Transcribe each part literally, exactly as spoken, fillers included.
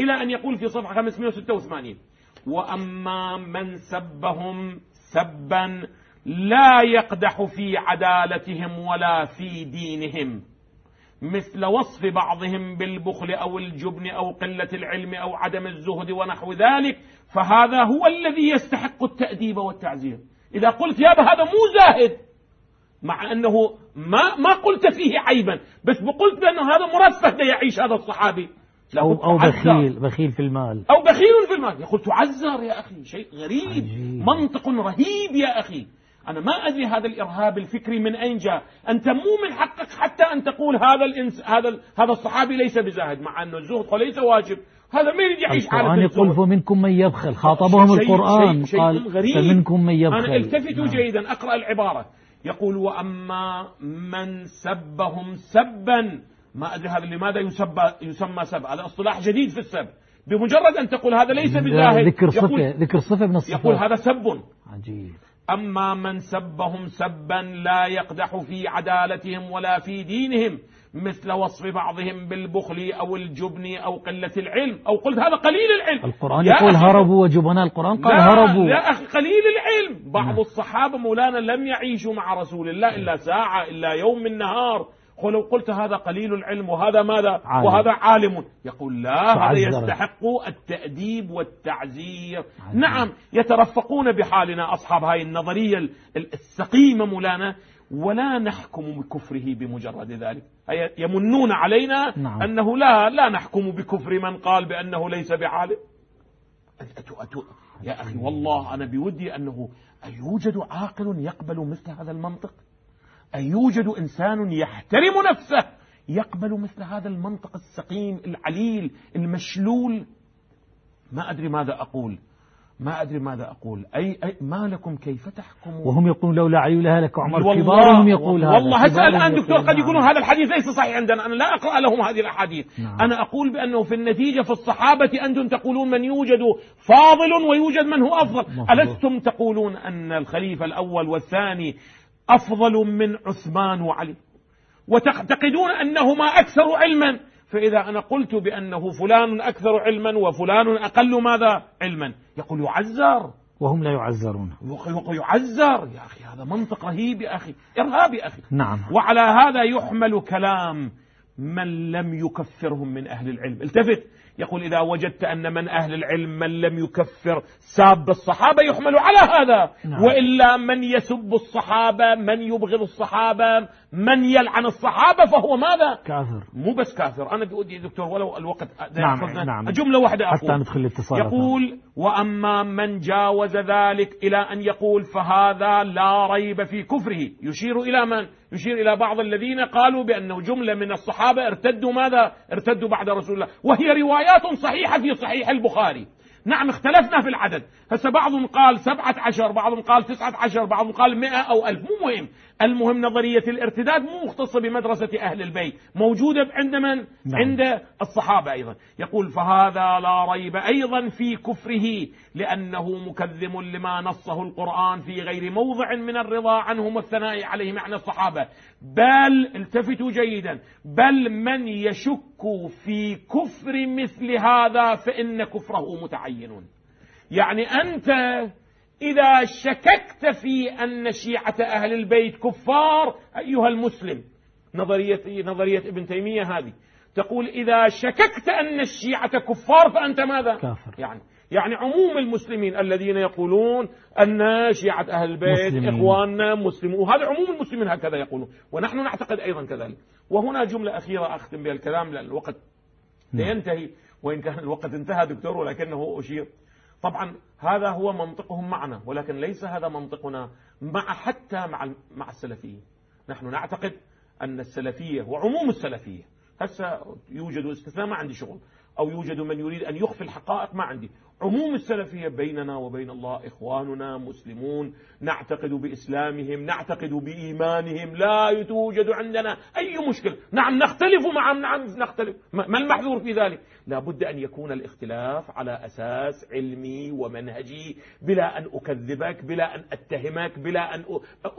إلى أن يقول في صفحة خمسمائة وستة وثمانين: وأما من سبهم سبا لا يقدح في عدالتهم ولا في دينهم، مثل وصف بعضهم بالبخل أو الجبن أو قلة العلم أو عدم الزهد ونحو ذلك، فهذا هو الذي يستحق التأديب والتعزير. إذا قلت يا أبا هذا مو زاهد، مع أنه ما, ما قلت فيه عيبا، بس قلت بأنه هذا مرفه دا يعيش هذا الصحابي، أو, أو بخيل, بخيل في المال أو بخيل في المال. يقول تعزر يا أخي، شيء غريب عجيب. منطق رهيب يا أخي. أنا ما أدري هذا الإرهاب الفكري من أين جاء. أنت مو من حقك حتى أن تقول هذا الإنس هذا هذا الصحابي ليس بزاهد، مع أنه الزهد ليس واجب. هذا ما يريد يعيش على القرآن. يقول فمنكم من يبخل، خاطبهم القرآن قال فمنكم من يبخل. أنا التفت جيدا أقرأ العبارة، يقول وأما من سبهم سبا. ما أدري هذا لماذا يسمى سب، هذا اصطلاح جديد في السب. بمجرد أن تقول هذا ليس بزاهد، ذكر صفة ذكر صفة من الصفات، يقول هذا سب عجيب. أما من سبهم سبا لا يقدح في عدالتهم ولا في دينهم، مثل وصف بعضهم بالبخل أو الجبن أو قلة العلم. أو قلت هذا قليل العلم. القرآن يقول هربوا وجبناء، القرآن قال هربوا. لا أخي، قليل العلم. بعض الصحابة مولانا لم يعيشوا مع رسول الله إلا ساعة إلا يوم من نهار. ولو قلت هذا قليل العلم وهذا ماذا عالم. وهذا عالم، يقول لا، هذا يستحق التأديب والتعزير. عالم. نعم يترفقون بحالنا أصحاب هاي النظرية السقيمة مولانا، ولا نحكم بكفره بمجرد ذلك. يمنون علينا نعم. أنه لا لا نحكم بكفر من قال بأنه ليس بعالم. أتو أتو يا أخي، والله أنا بودي أنه أيوجد عاقل يقبل مثل هذا المنطق؟ أيوجد إنسان يحترم نفسه يقبل مثل هذا المنطق السقيم العليل المشلول؟ ما أدري ماذا أقول، ما أدري ماذا أقول. أي, أي ما لكم كيف تحكمون؟ وهم يقولون لولا عيولها لك عمر، كبارهم يقول هذا. والله هسأل الآن دكتور، قد يقولون هذا الحديث ليس صحيح عندنا. أنا لا أقرأ لهم هذه الأحاديث. نعم. أنا أقول بأنه في النتيجة في الصحابة أنتم تقولون من يوجد فاضل ويوجد من هو أفضل. ألستم تقولون أن الخليفة الأول والثاني أفضل من عثمان وعلي، وتعتقدون أنهما أكثر علما؟ فإذا أنا قلت بأنه فلان أكثر علما وفلان أقل ماذا علما، يقول يعزر وهم لا يعزرون. يعزر يا أخي، هذا منطق رهيب يا أخي، إرهاب يا أخي. نعم. وعلى هذا يحمل كلام من لم يكفرهم من أهل العلم. التفت، يقول إذا وجدت أن من أهل العلم من لم يكفر ساب الصحابة يحمل على هذا. نعم. وإلا من يسب الصحابة، من يبغض الصحابة، من يلعن الصحابة، فهو ماذا؟ كافر. مو بس كافر. أنا بودي دكتور ولو الوقت. نعم. نعم. جملة واحدة أقول حتى ندخل الاتصالات. يقول وأما من جاوز ذلك إلى أن يقول فهذا لا ريب في كفره. يشير إلى من؟ يشير إلى بعض الذين قالوا بأنه جملة من الصحابة ارتدوا ماذا؟ ارتدوا بعد رسول الله، وهي روايات صحيحة في صحيح البخاري. نعم اختلفنا في العدد، هسا بعضهم قال سبعة عشر، بعضهم قال تسعة عشر، بعضهم قال مئة أو ألف، مو مهم. المهم نظرية الارتداد مو مختصة بمدرسة أهل البيت، موجودة عند من؟ عند الصحابة أيضا. يقول فهذا لا ريب أيضا في كفره، لأنه مكذب لما نصه القرآن في غير موضع من الرضا عنهم والثناء عليهم، معنى الصحابة. بل التفتوا جيدا، بل من يشك في كفر مثل هذا فإن كفره متعين. يعني أنت إذا شككت في أن شيعة أهل البيت كفار أيها المسلم، نظرية, نظرية ابن تيمية هذه تقول إذا شككت أن الشيعة كفار فأنت ماذا؟ كافر. يعني يعني عموم المسلمين الذين يقولون أن شيعة أهل البيت مسلمين. إخواننا مسلمون، وهذا عموم المسلمين هكذا يقولون، ونحن نعتقد أيضا كذلك. وهنا جملة أخيرة أختم بها الكلام لأن الوقت ينتهي، وإن كان الوقت انتهى دكتور ولكنه أشير. طبعا هذا هو منطقهم معنا، ولكن ليس هذا منطقنا مع حتى مع مع السلفيين. نحن نعتقد أن السلفية وعموم السلفية، هسه يوجد استثناء ما عندي شغل، أو يوجد من يريد أن يخفي الحقائق ما عندي، عموم السلفية بيننا وبين الله إخواننا مسلمون، نعتقد بإسلامهم، نعتقد بإيمانهم، لا توجد عندنا أي مشكلة. نعم نختلف معهم، نعم نختلف، ما المحذور في ذلك؟ لابد أن يكون الاختلاف على أساس علمي ومنهجي، بلا أن أكذبك، بلا أن أتهمك، بلا أن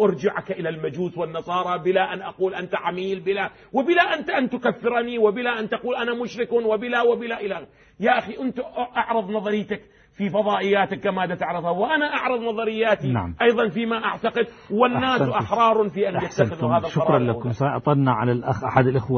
أرجعك إلى المجوس والنصارى، بلا أن أقول أنت عميل، بلا وبلا أنت أن تكفرني، وبلا أن تقول أنا مشرك، وبلا وبلا إلى. يا أخي أنت أعرض نظريتك في فضائياتك كما تعرضها، وأنا أعرض نظرياتي نعم. أيضا فيما أعتقد، والناس أحسنت. أحرار في أن يعتقدوا هذا. شكرا لكم، سأطلنا على الأخ أحد الإخوة.